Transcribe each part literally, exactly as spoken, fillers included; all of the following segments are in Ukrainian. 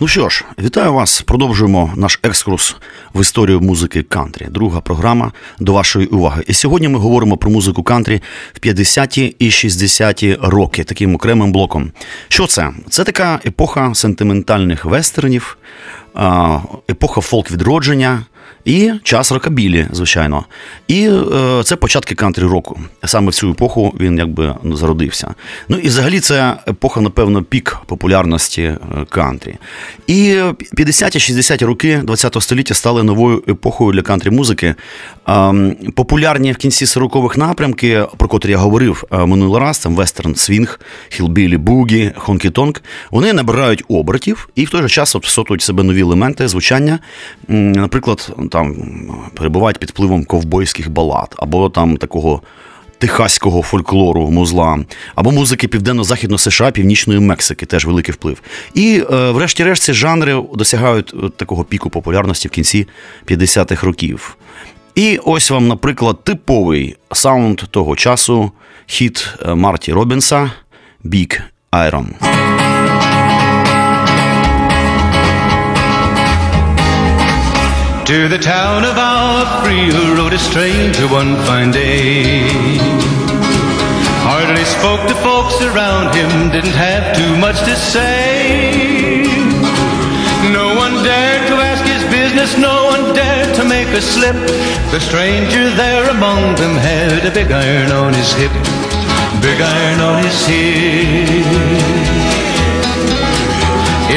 Ну що ж, вітаю вас. Продовжуємо наш екскурс в історію музики кантрі. Друга програма до вашої уваги. І сьогодні ми говоримо про музику кантрі в п'ятдесяті і шістдесяті роки, таким окремим блоком. Що це? Це така епоха сентиментальних вестернів, епоха фолк-відродження і час рокабілі, звичайно. І це початки кантрі-року. Саме в цю епоху він якби зародився. Ну і взагалі це епоха, напевно, пік популярності кантрі. І п'ятдесяті-шістдесяті роки ХХ століття стали новою епохою для кантрі-музики. Популярні в кінці сорокових напрямки, про котрі я говорив минулий раз, там вестерн свінг, хілбілі бугі, хонкі-тонк, вони набирають обертів і в той же час всотують себе нові елементи звучання, наприклад, там перебувають під впливом ковбойських балад, або там такого техаського фольклору, музла, або музики Південно-Західного США, Північної Мексики, теж великий вплив. І, е, врешті-решт, ці жанри досягають такого піку популярності в кінці п'ятдесятих років. І ось вам, наприклад, типовий саунд того часу, хіт Марті Робінса «Big Iron». To the town of our freel rode a stranger one fine day. Hardly spoke to folks around him, didn't have too much to say. No one dared to ask his business, no one dared to make a slip. The stranger there among them had a big iron on his hip, big iron on his hip.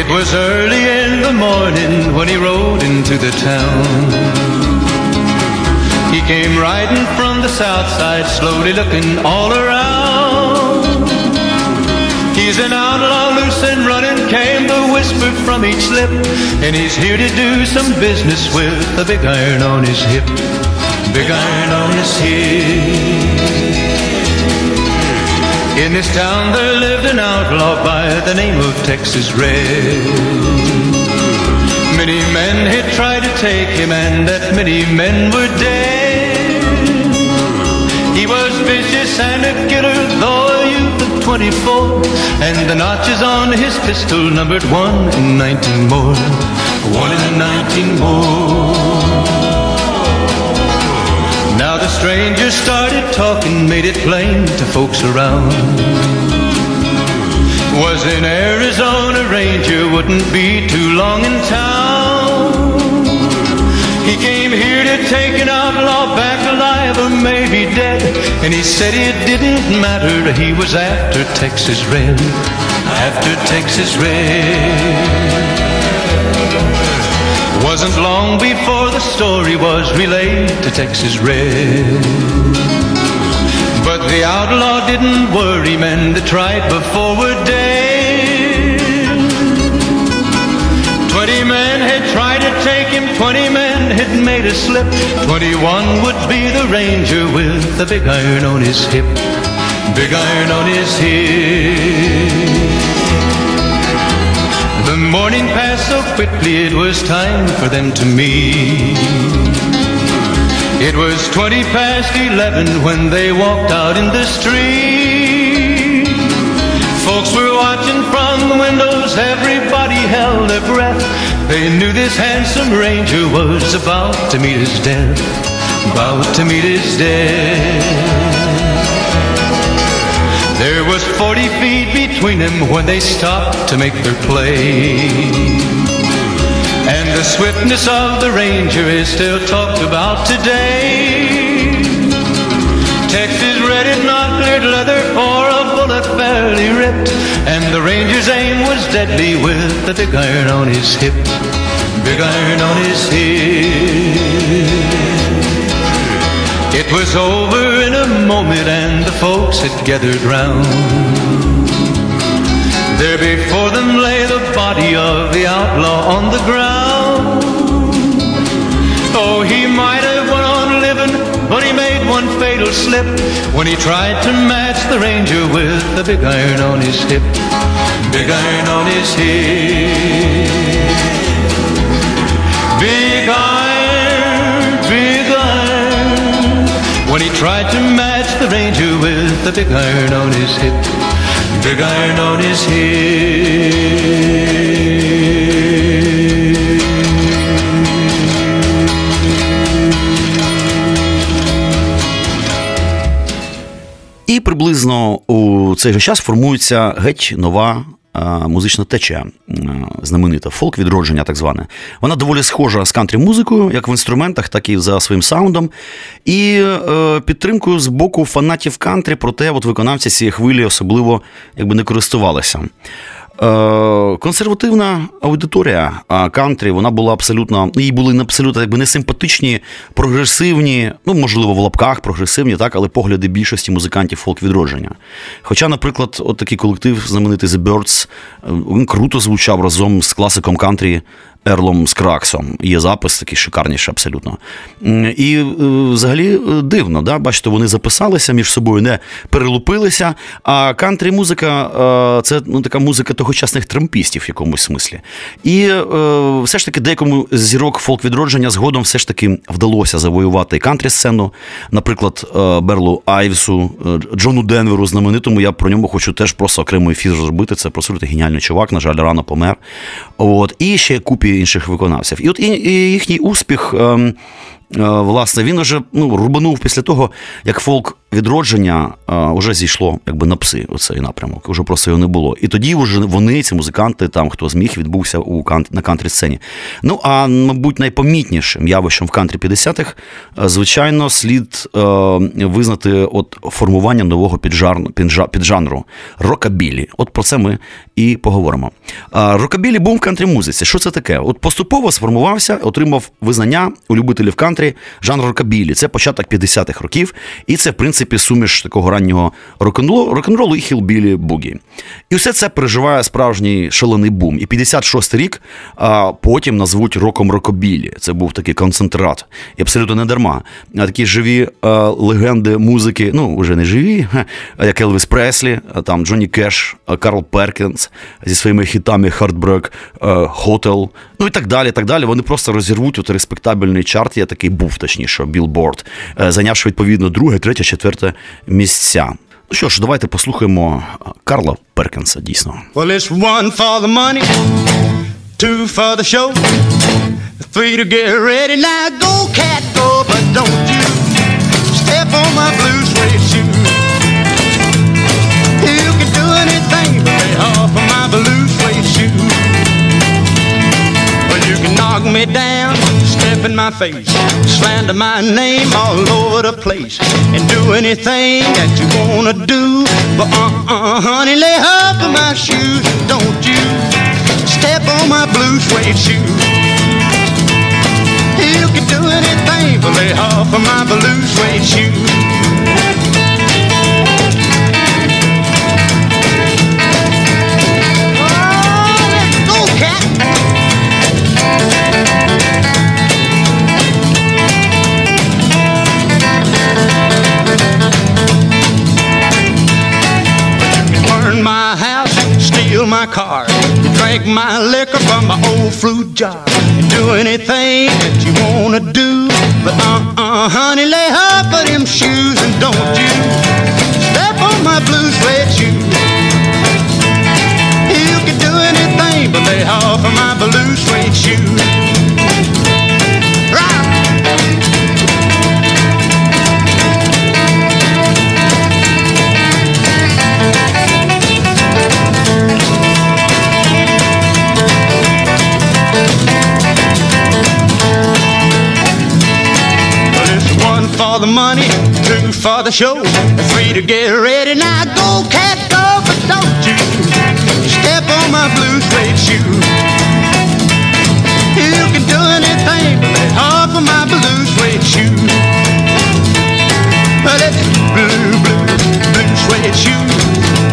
It was early in the morning when he rode into the town. He came riding from the south side, slowly looking all around. He's an outlaw, loose and running, came the whisper from each lip, and he's here to do some business with a big iron on his hip, big iron on his hip. In this town there lived an outlaw by the name of Texas Red. Many men had tried to take him, and that many men were dead. He was vicious and a killer, though a youth of twenty-four, and the notches on his pistol numbered one in nineteen more, one in nineteen more. Now the stranger started talking, made it plain to folks around. Was an Arizona ranger, wouldn't be too long in town. He came here to take an outlaw back alive or maybe dead, and he said it didn't matter, he was after Texas Red, after Texas Red. Wasn't long before the story was relayed to Texas Red. But the outlaw didn't worry, men that tried before were dead. Twenty men had tried to take him, twenty men had made a slip. Twenty-one would be the ranger with the big iron on his hip, big iron on his hip. The morning passed so quickly, it was time for them to meet. It was twenty past eleven when they walked out in the street. Folks were watching from the windows, everybody held their breath. They knew this handsome ranger was about to meet his death, about to meet his death. There was forty feet between them when they stopped to make their play. And the swiftness of the ranger is still talked about today. Texas Red had not cleared leather, for a bullet barely ripped, and the ranger's aim was deadly with the big iron on his hip, big iron on his hip. It was over in a moment and the folks had gathered round. There before them lay the body of the outlaw on the ground. He might have went on living, but he made one fatal slip when he tried to match the Ranger with the big iron on his hip. Big iron on his hip. Big iron, big iron. When he tried to match the Ranger with the big iron on his hip. Big iron on his hip. І приблизно у цей же час формується геть нова а, музична течія, знаменита фолк-відродження так зване. Вона доволі схожа з кантрі-музикою, як в інструментах, так і за своїм саундом. І е, підтримкою з боку фанатів кантрі, проте от виконавці цієї хвилі особливо якби не користувалися. Консервативна аудиторія кантрі, вона була абсолютно, їй були абсолютно якби несимпатичні, прогресивні, ну, можливо, в лапках прогресивні, так, але погляди більшості музикантів фолк-відродження. Хоча, наприклад, от такий колектив знаменитий The Byrds, він круто звучав разом з класиком кантрі Ерлом Скраксом. Є запис такий шикарніший абсолютно. І взагалі дивно, да? Бачите, вони записалися між собою, не перелупилися, а кантрі-музика – це ну, така музика тогочасних трампістів в якомусь смислі. І е, все ж таки деякому зірок фолк-відродження згодом все ж таки вдалося завоювати кантрі-сцену. Наприклад, Берлу Айвсу, Джону Денверу знаменитому, я про ньому хочу теж просто окремий ефір зробити, це просто геніальний чувак, на жаль, рано помер. От. І ще купі інших виконавців. І от їхній успіх, власне, він вже ну, рубанув після того, як фолк-відродження вже зійшло якби на пси, оцей напрямок, вже просто його не було. І тоді вже вони, ці музиканти, там, хто зміг, відбувся у кант... на кантрі-сцені. Ну, а, мабуть, найпомітнішим явищем в кантрі п'ятдесятих, звичайно, слід визнати от формування нового піджар... піджа... піджанру рокабілі. От про це ми і поговоримо. Рокабілі бум в кантрі-музиці. Що це таке? От поступово сформувався, отримав визнання у любителів кантрі жанр рокабілі. Це початок п'ятдесятих років, і це, в принципі, суміш такого раннього рок-н-ролу і хілбілі бугі. І все це переживає справжній шалений бум. І п'ятдесят шостий рік а, потім назвуть роком рокабілі. Це був такий концентрат. І абсолютно не дарма. А такі живі а, легенди музики, ну, вже не живі, а, як Елвіс Преслі, а, там Джоні Кеш, а, Карл Перкінс зі своїми хітами Heartbreak Hotel, ну і так далі, так далі. Вони просто розірвуть от респектабельний чарт, я такий був, точніше, Billboard, зайнявши, відповідно, друге, третє, четверте місця. Ну що ж, давайте послухаємо Карла Перкінса, дійсно. Well, it's one for the money, two for the show, three to get ready, now go cat go, but don't you step on my blue suede shoe. You can do anything but lay off of my blue suede shoe. Well, you can knock me down, in my face, slander my name all over the place, and do anything that you wanna do, but uh-uh, honey, lay off of my shoes, don't you step on my blue suede shoe. You can do anything, but lay off of my blue suede shoe. My car, drink my liquor from my old fruit jar, and do anything that you wanna do, but uh-uh, honey, lay off of them shoes, and don't you step on my blue suede shoe. You can do anything, but lay off of my blue suede shoe. The money, two for the show, three to get ready, now go cat go, but don't you step on my blue suede shoe. You can do anything, but lay off of my blue suede shoe. But it's blue, blue, blue suede shoe,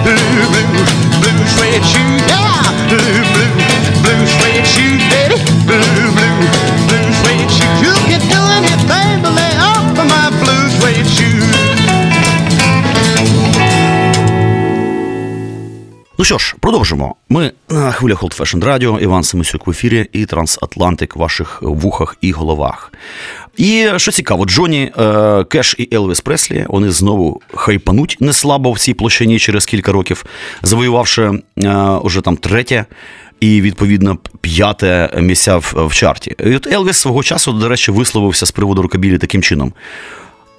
blue, blue, blue suede shoe, yeah, blue, blue, blue suede shoe, baby, blue, blue, blue suede shoe. You can do anything. що ж, продовжимо. Ми на хвилях Old Fashioned Radio, Іван Семесюк в ефірі і Трансатлантик в ваших вухах і головах. І, що цікаво, Джоні е, Кеш і Елвіс Преслі, вони знову хайпануть неслабо в цій площині через кілька років, завоювавши е, уже там третє і, відповідно, п'яте місця в, в чарті. І от Елвіс свого часу, до речі, висловився з приводу рокабілі таким чином.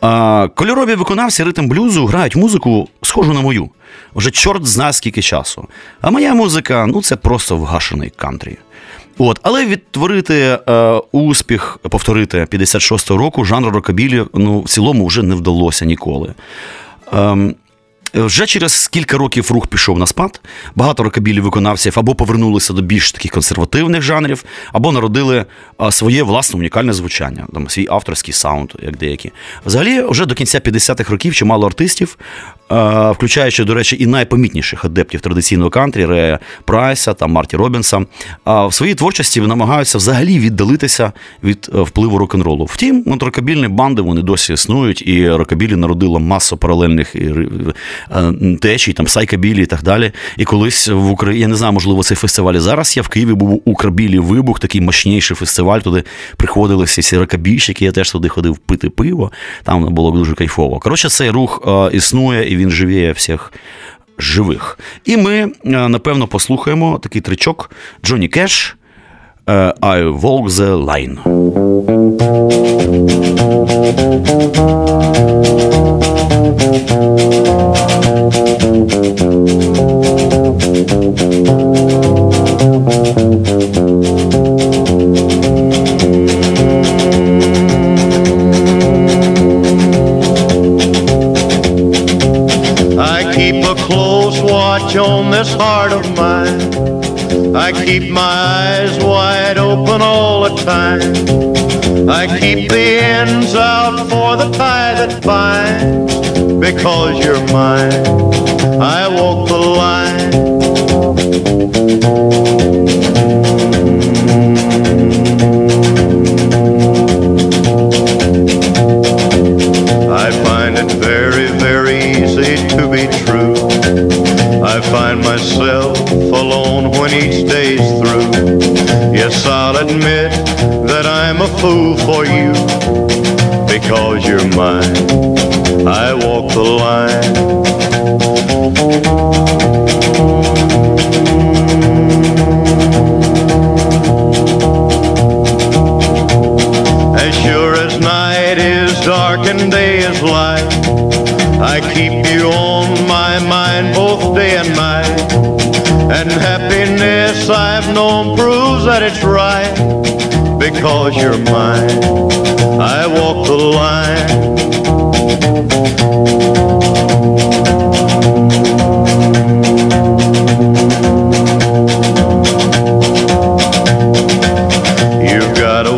Е, кольорові виконавці ритм блюзу грають музику схожу на мою. Вже чорт знає скільки часу. А моя музика, ну, це просто вгашений кантрі. От, але відтворити е, успіх, повторити п'ятдесят шостого року жанр рокабілі, ну, в цілому вже не вдалося ніколи. Ем, вже через кілька років рух пішов на спад. Багато рокабілі виконавців або повернулися до більш таких консервативних жанрів, або народили е, своє власне унікальне звучання, там, свій авторський саунд, як деякі. Взагалі, вже до кінця п'ятдесятих років чимало артистів, е, включаючи, до речі, і найпомітніших адептів традиційного кантрі, Рея Прайса та Марті Робінса, а в своїй творчості намагаються взагалі віддалитися від впливу рок-н-ролу. Втім, от рокабільні банди, вони досі існують, і рокабілі народило масу паралельних течій, там, сайкабілі і так далі. І колись в Україні, я не знаю, можливо, цей фестиваль зараз, я в Києві був Украбілі вибух, такий мощніший фестиваль, туди приходилися ці рокабільщики, я теж туди ходив пити пиво, там було дуже кайфово. Коротше, цей рух е, існує, і він живіє всіх живих. І ми, напевно, послухаємо такий тричок Джоні Кеш «I Walk the Line». On this heart of mine, I keep my eyes wide open all the time. I keep the ends out for the tie that binds, because you're mine, I walk the line. Mm-hmm. I find it very, very easy to be true. I find myself alone when each day's through. Yes, I'll admit that I'm a fool for you, because you're mine, I walk the line. As sure as night is dark and day is light, I keep you on my mind both day and night. And happiness I've known proves that it's right, because you're mine, I walk the line. You've got a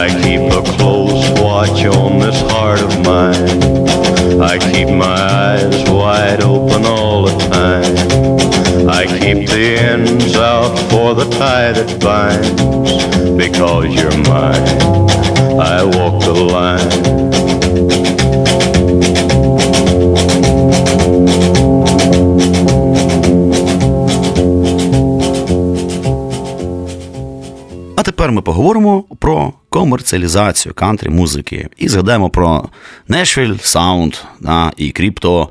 I keep a close watch on this heart of mine. I keep my eyes wide open all the time. I keep the ends out for the tie that binds, because you're mine, I walk the line. А тепер ми поговоримо про комерціалізацію кантрі-музики. І згадаємо про Nashville Sound, да, і крипто,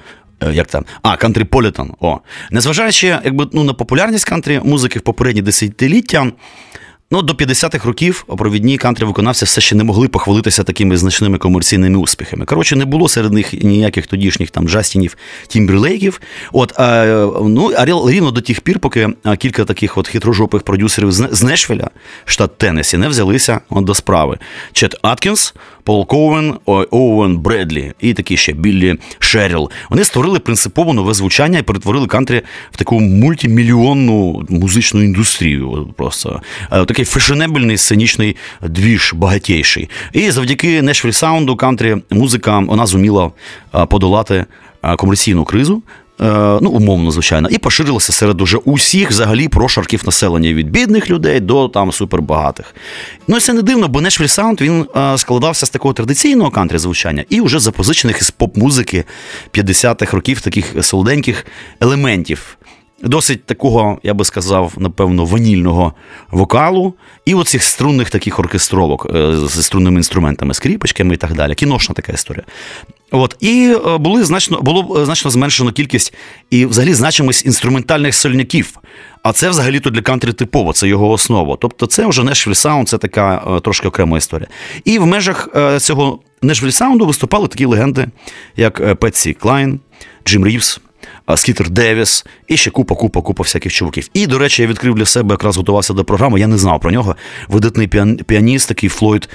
як там, а, Кантриполітан, о. Незважаючи, якби, ну, на популярність кантрі-музики в попередні десятиліття, Ну, до п'ятдесятих років провідні кантрі-виконавці все ще не могли похвалитися такими значними комерційними успіхами. Коротше, не було серед них ніяких тодішніх там Джастінів, Тімберлейків. От, а, ну, а рівно до тих пір, поки кілька таких от хитрожопих продюсерів з Нешвіля, штат Теннесі, не взялися от, до справи. Чет Аткінс, Пол Ковен, Оуен Бредлі і такі ще Біллі Шеррил. Вони створили принципово нове звучання і перетворили кантрі в таку мультимільйонну музичну індустрію. Просто такий фешенебельний сценічний двіж, багатійший. І завдяки Nashville Sound кантрі музика вона зуміла подолати комерційну кризу. Ну, умовно, звичайно, і поширилося серед уже усіх взагалі прошарків населення, від бідних людей до там супербагатих. Ну і це не дивно, бо Nashville Sound він складався з такого традиційного кантрі звучання і вже запозичених із поп-музики п'ятдесятих років таких солоденьких елементів. Досить такого, я би сказав, напевно, ванільного вокалу і оцих струнних таких оркестровок зі струнними інструментами, скріпочками і так далі. Кіношна така історія. От. І були значно, було значно зменшено кількість і взагалі значимість інструментальних сольників. А це взагалі-то для кантри типово, це його основа. Тобто це вже Nashville Sound, це така трошки окрема історія. І в межах цього Nashville Sound виступали такі легенди, як Петсі Клайн, Джим Рівс, Скітер Девіс і ще купа-купа-купа всяких чуваків. І, до речі, я відкрив для себе, якраз готувався до програми, я не знав про нього. Видатний піаніст, такий Флойд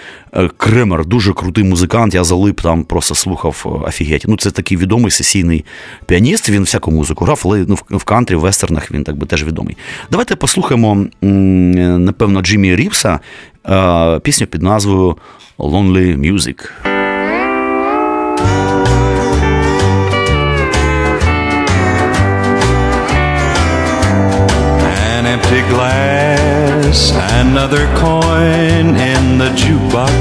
Кремер, дуже крутий музикант, я залип там, просто слухав офігеть. Ну, це такий відомий сесійний піаніст, він всяку музику грав, але ну, в кантрі, в вестернах він так би теж відомий. Давайте послухаємо, напевно, Джиммі Рівса, пісню під назвою «Lonely Music». Empty glass, another coin in the jukebox.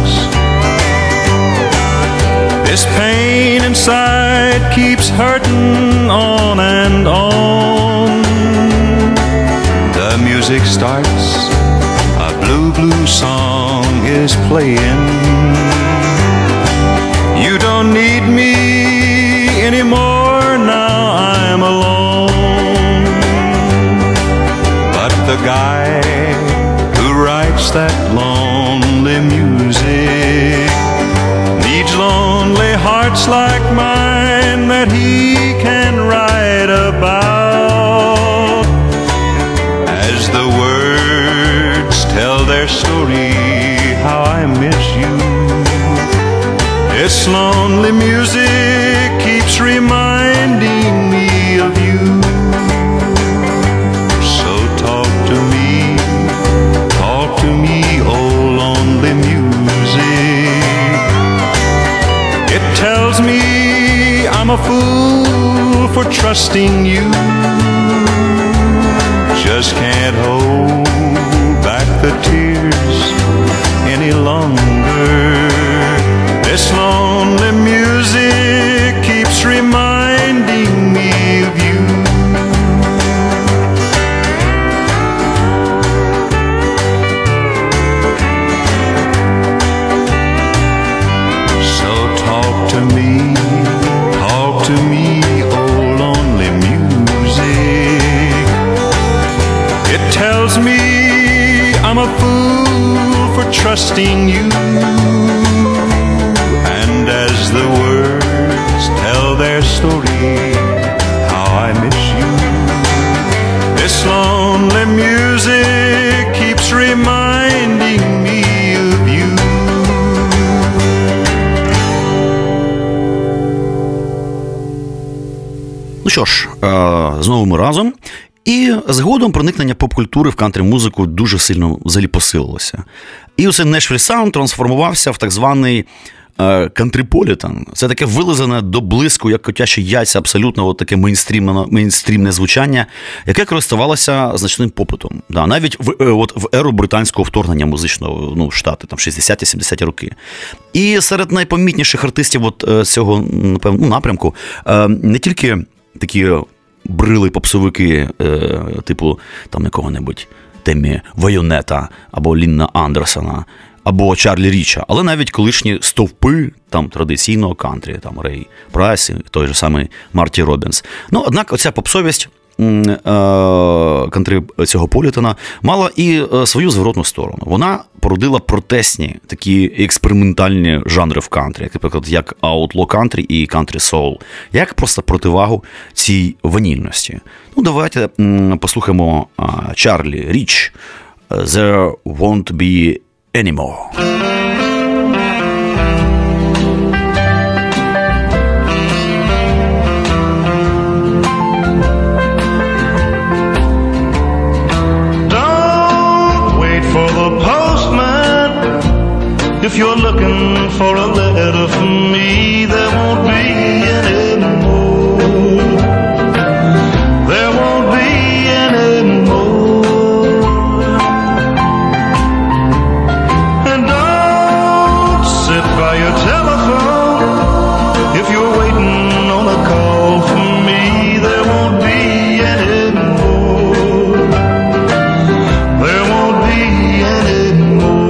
This pain inside keeps hurting on and on. The music starts, a blue, blue song is playing. You don't need me anymore, now I'm alone. The guy who writes that lonely music needs lonely hearts like mine that he can write about. As the words tell their story, how I miss you. This lonely music keeps reminding me of you. To me, oh lonely music, it tells me I'm a fool for trusting you. Just can't hold back the tears any longer. This lonely music keeps reminding me of you. I'm a fool for trusting you. And as the words tell their story, how I miss you. This lonely music keeps reminding me of you. Ну що ж, знову ми разом. І згодом проникнення поп-культури в кантрі-музику дуже сильно взагалі посилилося. І оцей Nashville Sound трансформувався в так званий кантріполітан. Це таке вилизане до блиску, як котячі яйця, абсолютно от таке мейнстрімне звучання, яке користувалося значним попитом. Да, навіть в, от, в еру британського вторгнення музичного ну, в Штати, там шістдесяті-сімдесяті роки. І серед найпомітніших артистів от, цього напевно, напрямку не тільки такі брили попсовики типу там якого-небудь Темі Вайонета або Лінна Андерсона або Чарлі Річа, але навіть колишні стовпи там традиційного кантрі, там Рей Прайс, той же самий Марті Робінс. Ну, однак оця попсовість кантри цього Політона мала і свою зворотну сторону. Вона породила протестні такі експериментальні жанри в кантрі, наприклад, як Outlaw Country і Country Soul, як просто противагу цій ванільності. Ну, давайте послухаємо Чарлі Річ «There won't be any more». If you're looking for a letter from me, there won't be any more. There won't be any more. And don't sit by your telephone if you're waiting on a call from me. There won't be any more. There won't be any more.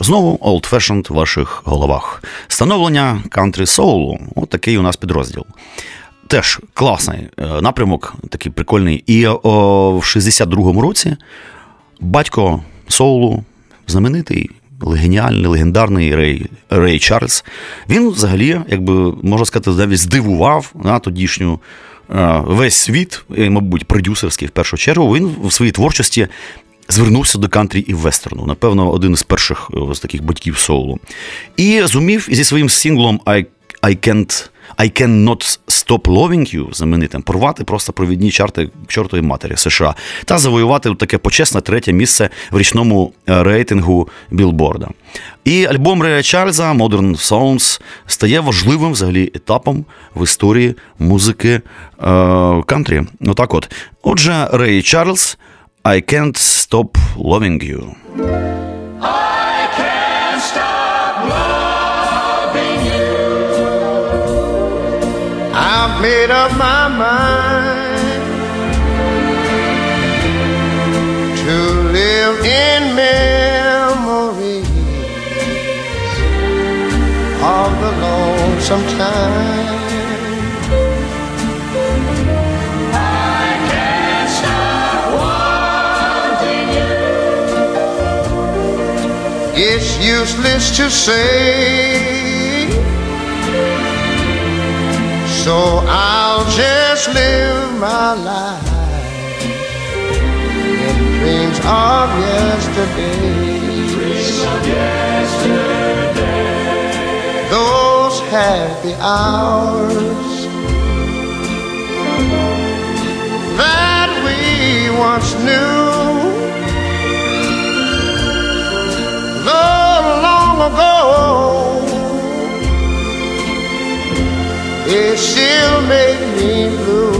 Знову Old Fashioned в ваших головах. Становлення кантри-соулу – от такий у нас підрозділ. Теж класний напрямок, такий прикольний. І о, в шістдесят другому році батько соулу, знаменитий, геніальний, легендарний Рей, Рей Чарльз, він взагалі, якби, можна сказати, навіть здивував на тодішню весь світ, і, мабуть, продюсерський в першу чергу, він в своїй творчості звернувся до кантрі і вестерну, напевно, один із перших з таких батьків соулу. І зумів зі своїм синглом I, I, can't, I Can Not Stop Loving You, знаменитим, порвати просто провідні чарти чортої матері США та завоювати таке почесне третє місце в річному рейтингу Білборда. І альбом Рея Чарльза Modern Sounds стає важливим взагалі етапом в історії музики кантрі. Отак от. Отже, Рей Чарльз I Can't Stop Loving You. I can't stop loving you. I've made up my mind to live in memories of the lonesome time. It's useless to say, so I'll just live my life in dreams of yesterday. Dreams of yesterday. Those happy hours that we once knew long ago, it still made me blue.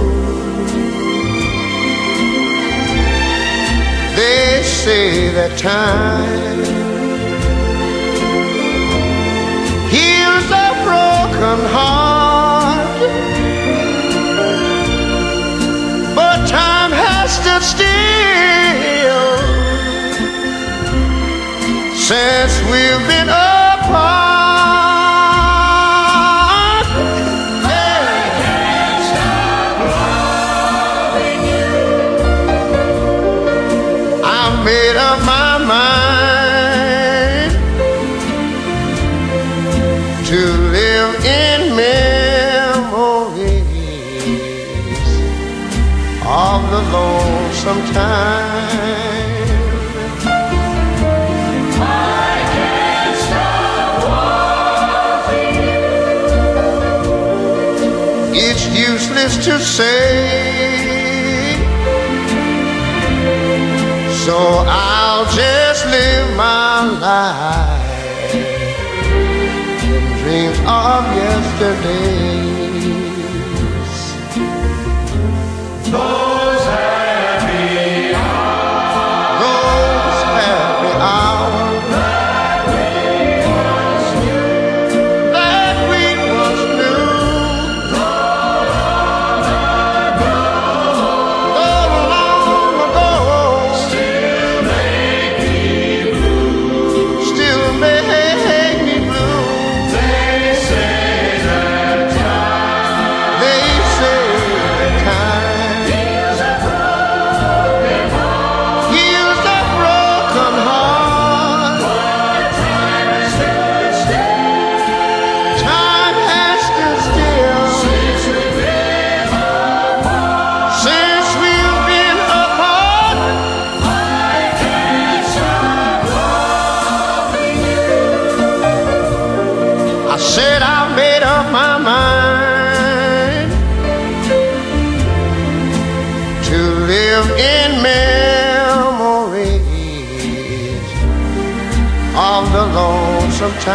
They say that time run hard, but time has stood still since we've been apart. Sometimes I can't stop loving you. It's useless to say, so I'll just live my life in dreams of yesterdays. Oh.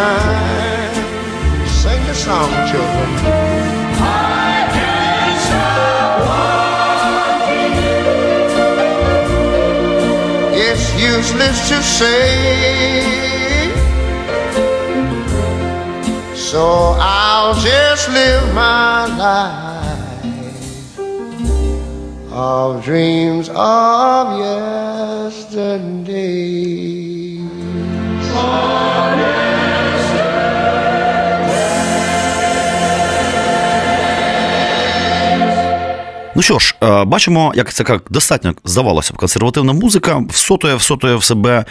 Time. Sing the song, children. I can't stop loving you. It's useless to say, so I'll just live my life of dreams of yesterday. Oh, yeah. Ну що ж, бачимо, як це як достатньо, здавалося б, консервативна музика всотує, всотує в себе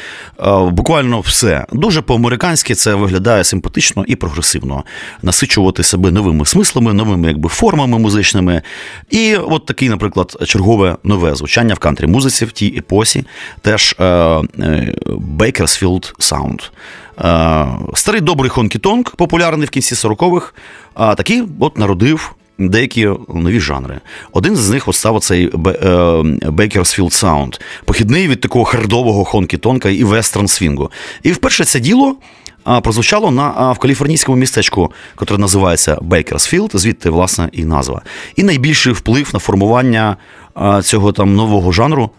буквально все. Дуже по-американськи це виглядає симпатично і прогресивно. Насичувати себе новими смислами, новими якби формами музичними. І от такий, наприклад, чергове нове звучання в кантрі-музиці в тій епосі, теж Bakersfield Sound. Старий добрий хонкі-тонк, популярний в кінці сорокових, а такий от народив деякі нові жанри. Один з них став цей Bakersfield Sound. Похідний від такого хардового хонкі-тонка і вестерн-свінгу. І вперше це діло прозвучало на, в каліфорнійському містечку, яке називається Бейкерсфілд, звідти, власне, і назва. І найбільший вплив на формування цього там нового жанру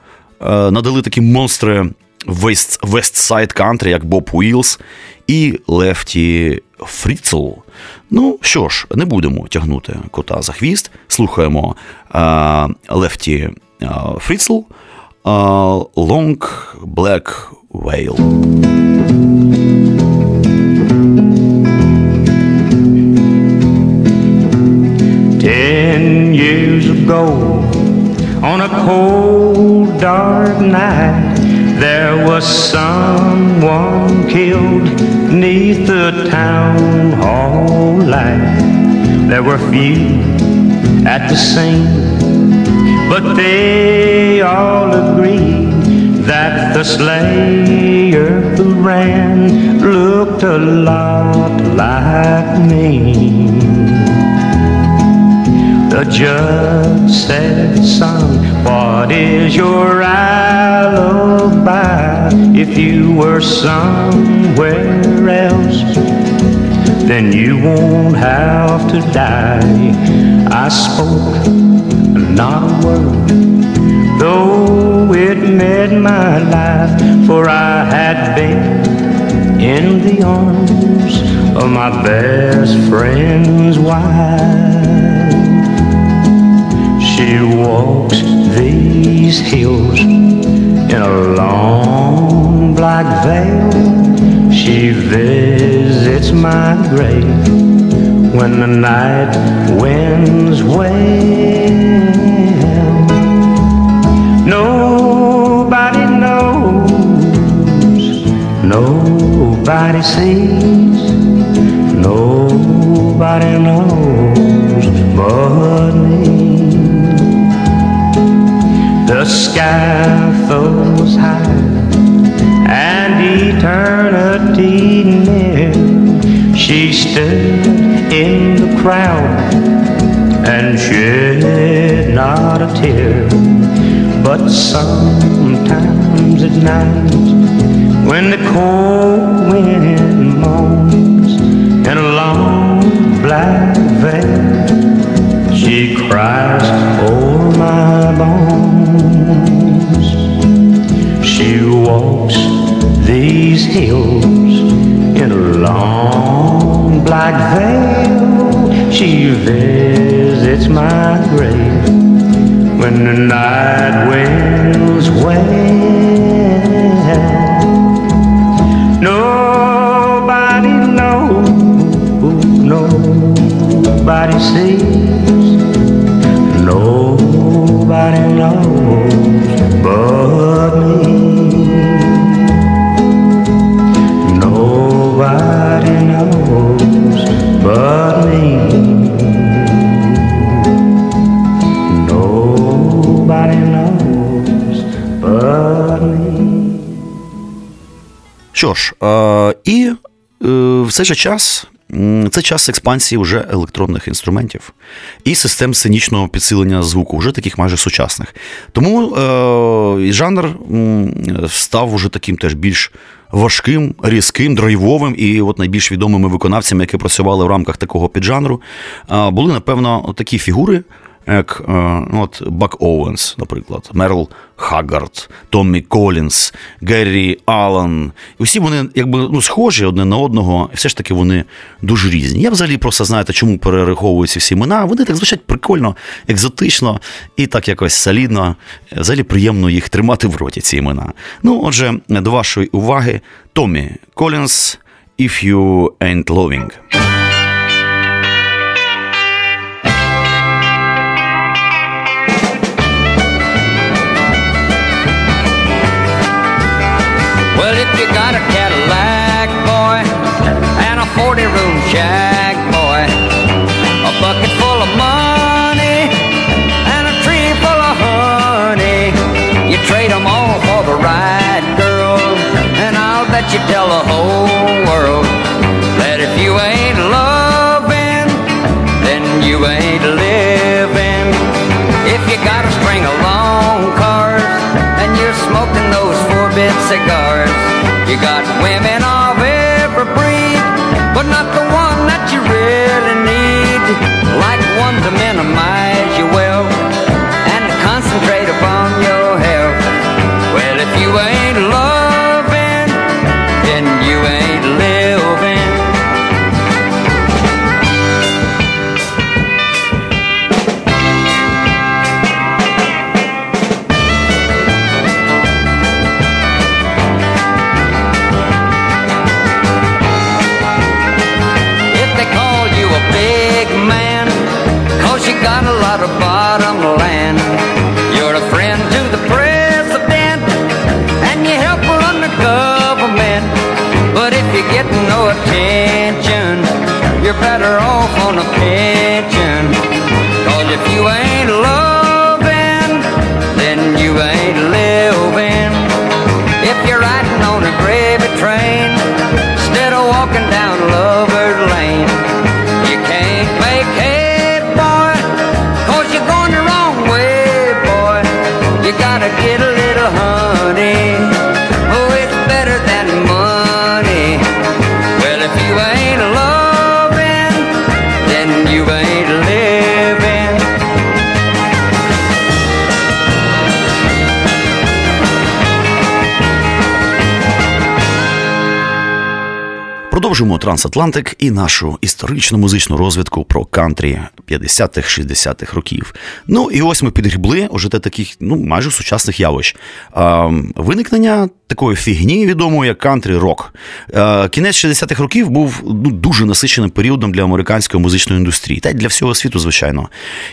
надали такі монстри West-Side Country, як Боб Уїлз і Лефті Фріцл. Ну, що ж, не будемо тягнути кота за хвіст. Слухаємо Лефті Фріцл «Long Black Veil». Ten years ago on a cold dark night there was someone killed neath the town hall light. There were few at the scene, but they all agreed that the slayer who ran looked a lot like me. The judge said, son, what is your alibi? If you were somewhere else, then you won't have to die. I spoke not a word, though it meant my life, for I had been in the arms of my best friend's wife. She walks these hills in a long black veil. She visits my grave when the night winds wail. Nobody knows, nobody sees, nobody knows but me. The sky flows high and eternity near. She stood in the crowd and shed not a tear. But sometimes at night, when the cold wind moans in a long black veil, she cries o'er my bones. She walks these hills in a long black veil. She visits my grave when the night winds wail. Nobody knows, nobody sees, nobody knows but me. Nobody knows but me. Що ж, е- і е- все ж час, це час експансії вже електронних інструментів і систем сценічного підсилення звуку, вже таких майже сучасних. Тому е- жанр м- став уже таким теж більш важким, різким, драйвовим, і от найбільш відомими виконавцями, які працювали в рамках такого піджанру, е- були, напевно, такі фігури, як от Бак Оуенс, наприклад, Мерл Хаггард, Томмі Колінс, Геррі Аллен. Усі вони якби ну, схожі одне на одного, і все ж таки вони дуже різні. Я взагалі просто, знаєте, чому перераховуються всі імена. Вони так звучать прикольно, екзотично і так якось солідно. Взагалі приємно їх тримати в роті, ці імена. Ну, отже, до вашої уваги, Томмі Колінс, If You Ain't Loving. Well, if you got a Cadillac, boy, and a forty-room shack, boy, a bucket full of money and a tree full of honey, you trade them all for the right girl, and I'll bet you tell the whole world that if you ain't loving, then you ain't living. If you got a string of long cars and you're smoking those four-bit cigars, you got women of every breed, but not the one that you really need. Like one to minimize your wealth and to concentrate upon your health. Well, if you ain't loving, then you ain't living. Got a lot of bottom land. You're a friend to the president and you help run the government. But if you're getting no attention, you're better off on a pension. Cause if you ain't loving, then you ain't living. If you're riding on a gravy train instead of walking down Lover's Lane, you can't make hay. You gotta get a little honey. Oh, it's better than money. Well, if you ain't loving, then you ain't living. Продовжуємо «Трансатлантик» і нашу історичну музичну розвідку про кантрі п'ятдесятих-шістдесятих років. Ну і ось ми підгрібли уже до таких, ну, майже сучасних явищ. Е, виникнення такої фігні відомої, як кантрі-рок. Е, кінець шістдесятих років був ну, дуже насиченим періодом для американської музичної індустрії, та й для всього світу, звичайно.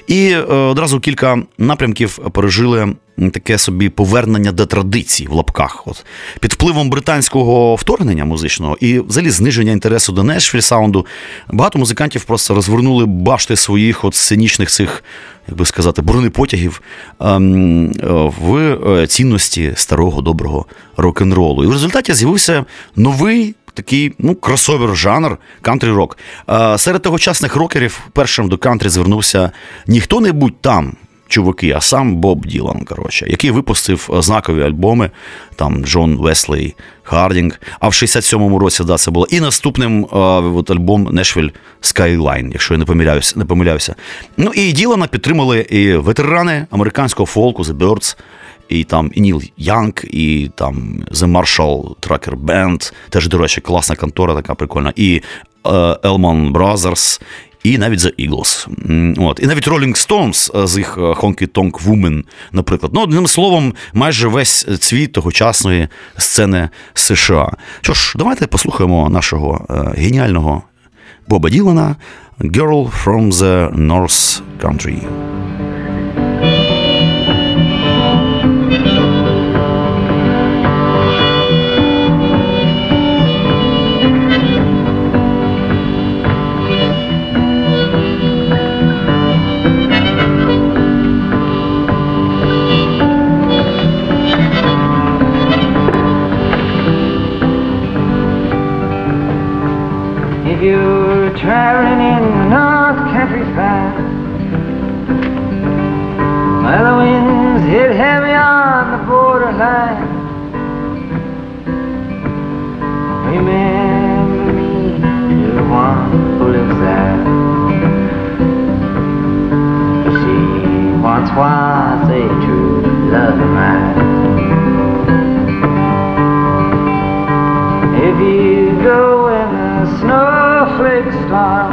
І е, одразу кілька напрямків пережили таке собі повернення до традицій в лапках. От. Під впливом британського вторгнення музичного і взагалі зниження інтересу до Nashville Sound багато музикантів просто розвернули башти своїх от сценічних цих, як би сказати, бронепотягів ем, в цінності старого доброго рок-н-ролу. І в результаті з'явився новий такий, ну, кросовер-жанр кантрі-рок. Е, серед тогочасних рокерів першим до кантрі звернувся не хто-небудь там, чуваки, а сам Боб Ділан, коротше, який випустив знакові альбоми, там Джон Веслі Хардінг, а в шістдесят сьомому році, да, це було, і наступним а, от, альбом Nashville Skyline, якщо я не помиляюся, не помиляюся. Ну і Ділана підтримали і ветерани американського фолку The Byrds, і там і Ніл Янг, і там The Marshall Trucker Band, теж, до речі, класна контора, така прикольна, і Elman Brothers, і навіть The Eagles. От. І навіть Rolling Stones з їх Honky Tonk Woman, наприклад. Ну, одним словом, майже весь цвіт тогочасної сцени США. Що ж, давайте послухаємо нашого геніального Боба Ділана «Girl from the North Country». Traveling in the north countryside, well, the winds hit heavy on the borderline. Remember me, the one who lives there. She once was a true love of mine. If you go in the snow, snowflakes fall,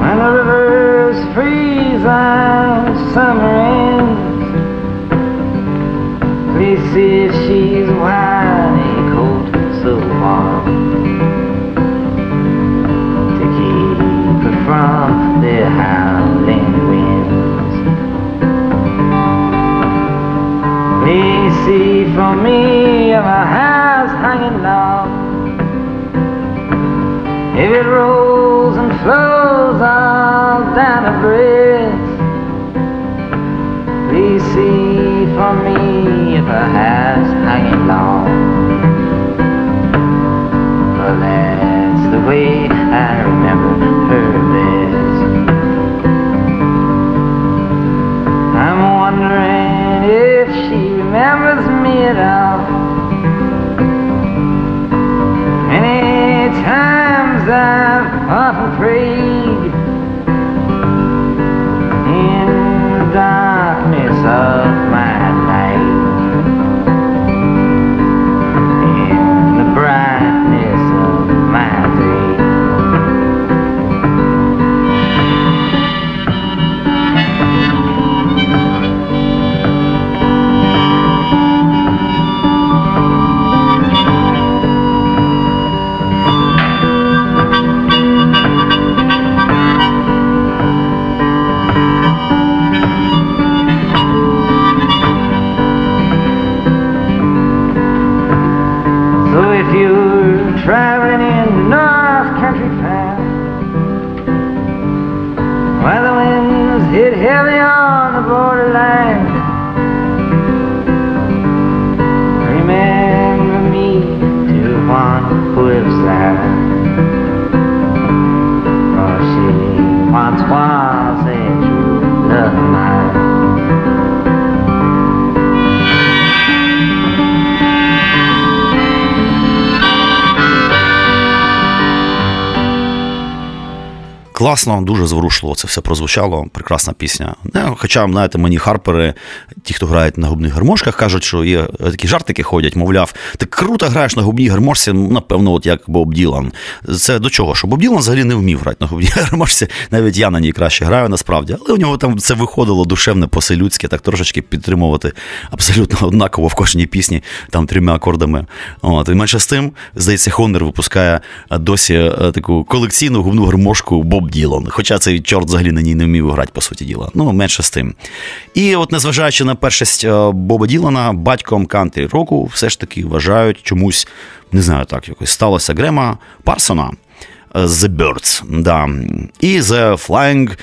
when the rivers freeze and summer ends, please see if she's wearing a coat so warm to keep her from the howling winds. Please see for me of a house hanging low, if it rolls and flows all down a bridge, please see for me if a house hanging long, for that's the way I remember her best. I'm wondering if she remembers me at all. Many times I've often prayed in the darkness of my night, in the brightness of my day. класно, дуже зворушливо це все прозвучало, прекрасна пісня. Хоча, знаєте, мені харпери, ті, хто грають на губних гармошках, кажуть, що є такі жартики ходять, мовляв, ти круто граєш на губній гармошці, напевно, от як Боб Ділан. Це до чого? Що Боб Ділан взагалі не вмів грати на губній гармошці, навіть я на ній краще граю, насправді. Але у нього там це виходило душевне, по-селюдськи, так трошечки підтримувати абсолютно однаково в кожній пісні, там трьома акордами. От. І менше з тим, здається, Хонор випускає досі таку колекційну губну гармошку Боб Ділан. Хоча цей чорт взагалі на ній не вмів грати, по суті діла. Ну, менше з тим. І от незважаючи на першість Боба Ділана, батьком кантрі року все ж таки вважають чомусь, не знаю, так якось сталося, Грема Парсона. The Birds, да. І The Flying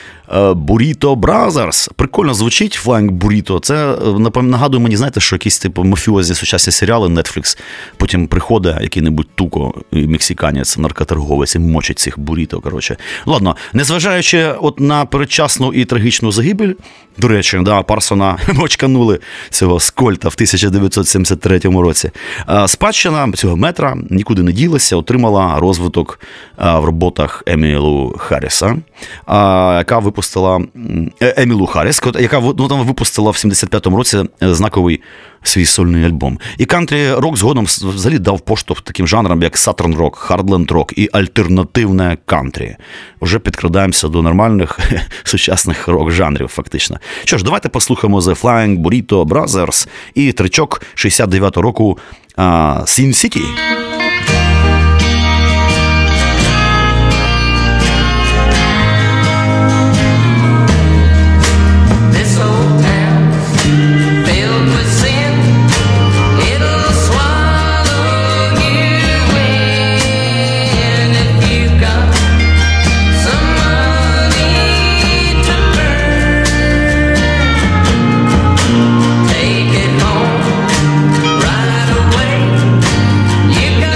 Burrito Brothers. Прикольно звучить Flying Burrito. Це, напевно, нагадує мені, знаєте, що якісь типу мафіозні сучасні серіали Netflix. Потім приходить який-небудь туко, мексиканець, наркоторговець і мочить цих буріто, коротше. Ладно, незважаючи от на передчасну і трагічну загибель, до речі, да, Парсона мочканули цього Скольта в тисяча дев'ятсот сімдесят третьому році, спадщина цього метра нікуди не ділася, отримала розвиток в роботах Емілу Харріса, яка випустила Емілу Харріс, яка ну, там випустила в сімдесят п'ятому році знаковий свій сольний альбом. І кантрі-рок згодом взагалі дав поштовх таким жанрам, як сатерн-рок, хардленд-рок і альтернативне кантрі. Уже підкрадаємося до нормальних сучасних рок-жанрів, фактично. Що ж, давайте послухаємо The Flying Burrito Brothers і тричок шістдесят дев'ятого року Sin City. You got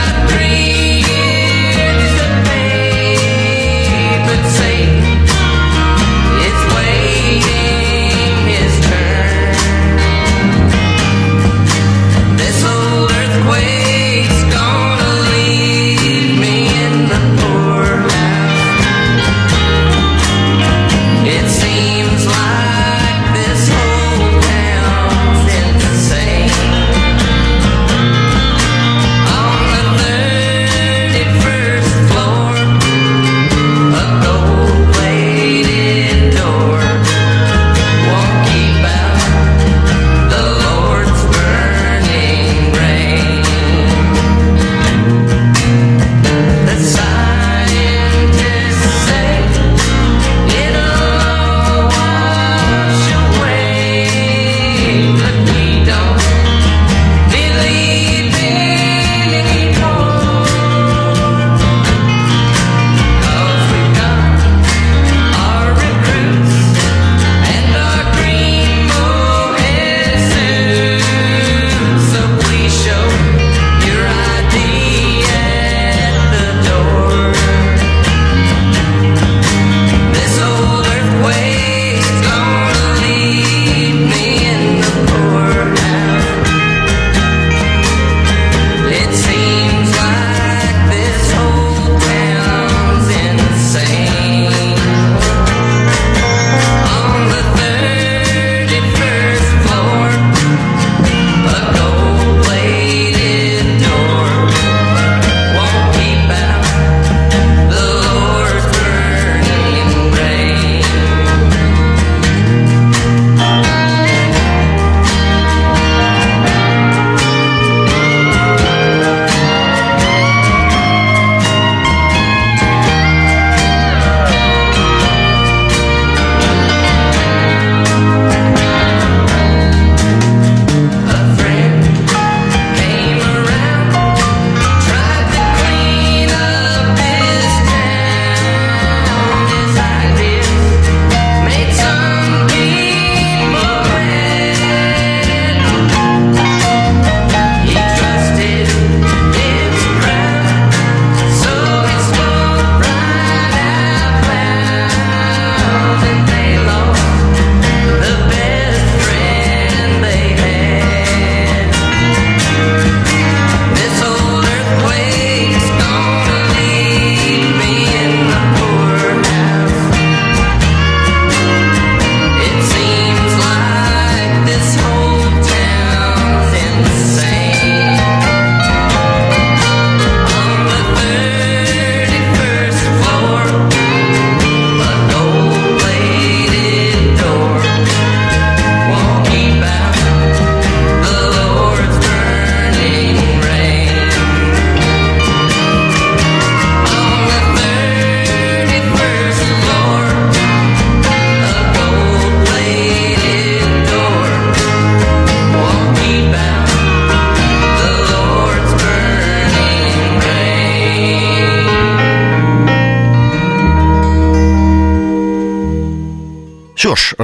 Що ж,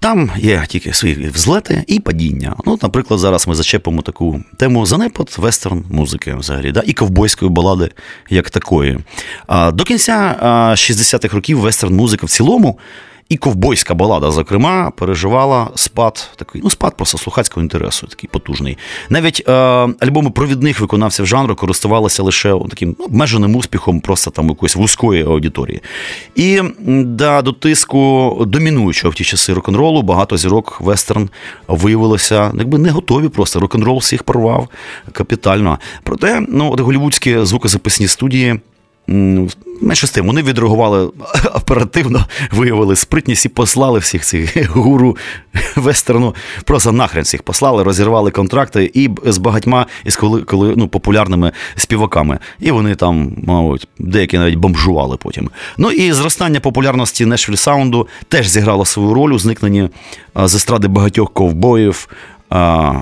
там є тільки свої взлети і падіння. Ну, наприклад, зараз ми зачепимо таку тему занепад вестерн-музики взагалі, да? І ковбойської балади як такої. До кінця шістдесятих років вестерн-музика в цілому і ковбойська балада, зокрема, переживала спад, такий, ну, спад просто слухацького інтересу, такий потужний. Навіть е, альбоми провідних виконавців жанру користувалися лише таким обмеженим успіхом просто там якоїсь вузької аудиторії. І да, до тиску домінуючого в ті часи рок-н-ролу багато зірок вестерн виявилося, якби не готові просто. Рок-н-рол всіх порвав капітально. Проте, ну, голівудські звукозаписні студії менше з тим, вони відреагували оперативно, виявили спритність і послали всіх цих гуру вестерну, просто нахрен всіх послали, розірвали контракти і з багатьма із коли, коли, ну, популярними співаками. І вони там, мабуть, деякі навіть бомжували потім. Ну і зростання популярності Nashville Sound теж зіграло свою роль у зникненні з естради багатьох ковбоїв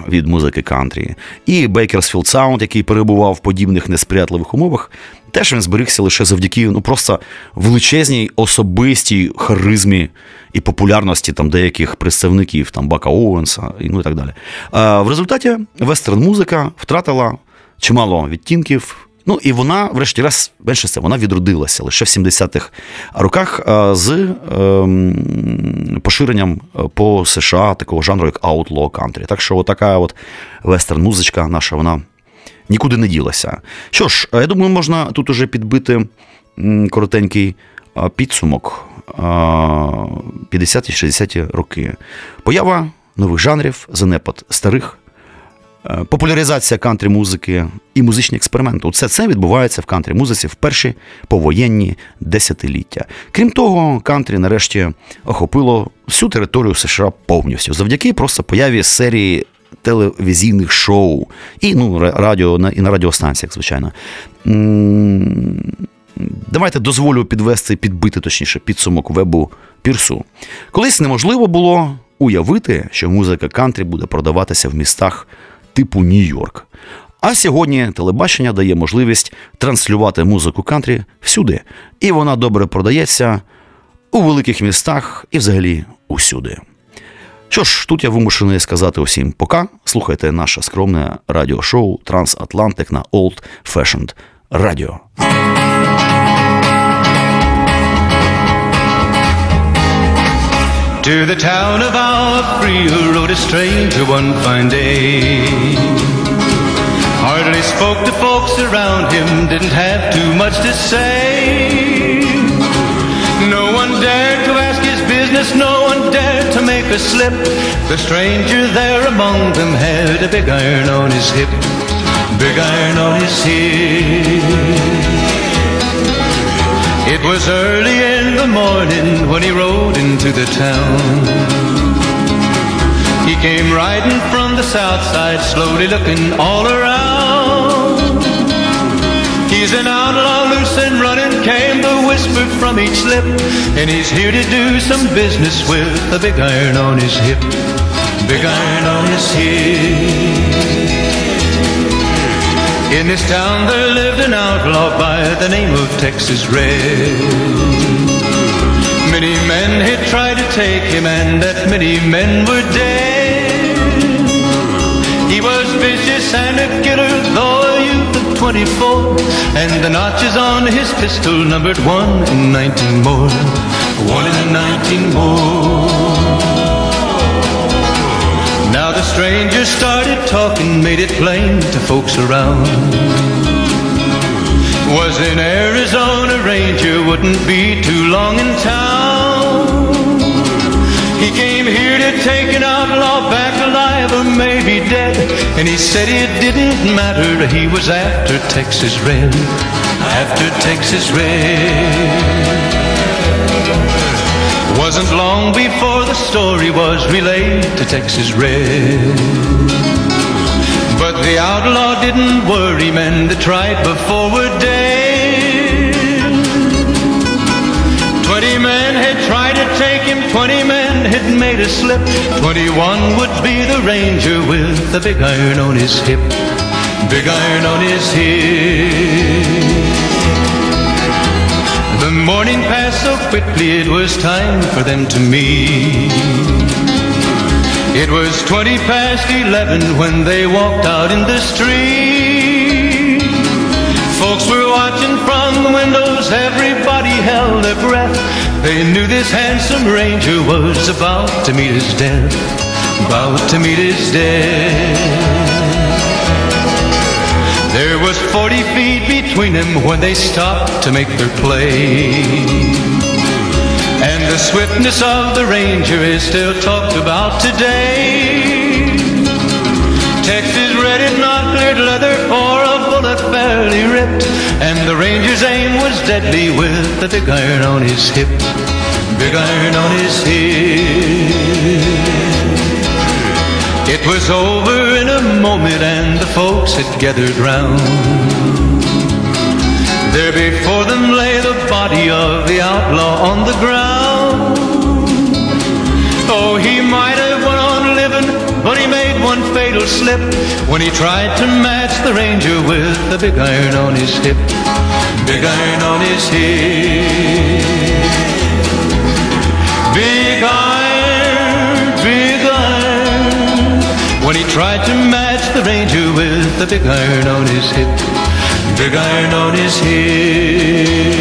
від музики кантрі. І Bakersfield Sound, який перебував в подібних несприятливих умовах, теж він зберігся лише завдяки, ну, просто величезній особистій харизмі і популярності там деяких представників, там, Бака Оуенса, і, ну, і так далі. А в результаті вестерн-музика втратила чимало відтінків, ну, і вона, врешті-решт, менше це, вона відродилася лише в сімдесятих роках з ем, поширенням по США такого жанру, як Outlaw Country. Так що отака от вестерн-музичка наша, вона нікуди не ділася. Що ж, я думаю, можна тут уже підбити коротенький підсумок п'ятдесяті-шістдесяті роки. Поява нових жанрів, занепад старих, популяризація кантрі-музики і музичні експерименти. Все це відбувається в кантрі-музиці в перші повоєнні десятиліття. Крім того, кантрі нарешті охопило всю територію США повністю. Завдяки просто появі серії телевізійних шоу і, ну, радіо, і на радіостанціях, звичайно. Давайте дозволю підвести, підбити, точніше, підсумок вебу Пірсу. Колись неможливо було уявити, що музика кантрі буде продаватися в містах типу Нью-Йорк. А сьогодні телебачення дає можливість транслювати музику кантрі всюди. І вона добре продається у великих містах і взагалі усюди. Що ж, тут я вимушений сказати усім пока. Слухайте наше скромне радіошоу «Трансатлантик» на Old Fashioned Radio. To the town of our Freel rode a stranger one fine day. Hardly spoke to folks around him, didn't have too much to say. No one dared to ask his business, no one dared to make a slip. The stranger there among them had a big iron on his hip, big iron on his hip. It was early in the morning when he rode into the town. He came riding from the south side, slowly looking all around. He's an outlaw, loose and running, came the whisper from each lip, and he's here to do some business with a big iron on his hip, big iron on his hip. In this town there lived an outlaw by the name of Texas Red. Many men had tried to take him, and that many men were dead. He was vicious and a killer, though a youth of twenty-four, and the notches on his pistol numbered one in nineteen more, one in nineteen more. Now the stranger started talking, made it plain to folks around. Was an Arizona Ranger, wouldn't be too long in town. He came here to take an outlaw back alive or maybe dead, and he said it didn't matter, he was after Texas Red, after Texas Red. Wasn't long before the story was relayed to Texas Red. But the outlaw didn't worry, men that tried before were dead. Twenty men had tried to take him, twenty men had made a slip. Twenty-one would be the ranger with the big iron on his hip, big iron on his hip. morning passed so quickly, it was time for them to meet. It was twenty past eleven when they walked out in the street. Folks were watching from the windows, everybody held their breath. They knew this handsome ranger was about to meet his death, about to meet his death. There was forty feet between them when they stopped to make their play. And the swiftness of the Ranger is still talked about today. Texas red and not cleared leather, for a bullet barely ripped. And the Ranger's aim was deadly with the big iron on his hip. Big iron on his hip. It was over in a moment and the folks had gathered round. There before them lay the body of the outlaw on the ground. Oh, he might have went on living, but he made one fatal slip when he tried to match the ranger with the big iron on his hip. Big iron on his hip. Big iron, big iron, when he tried to match the ranger with the big iron on his hip. Big iron on his head.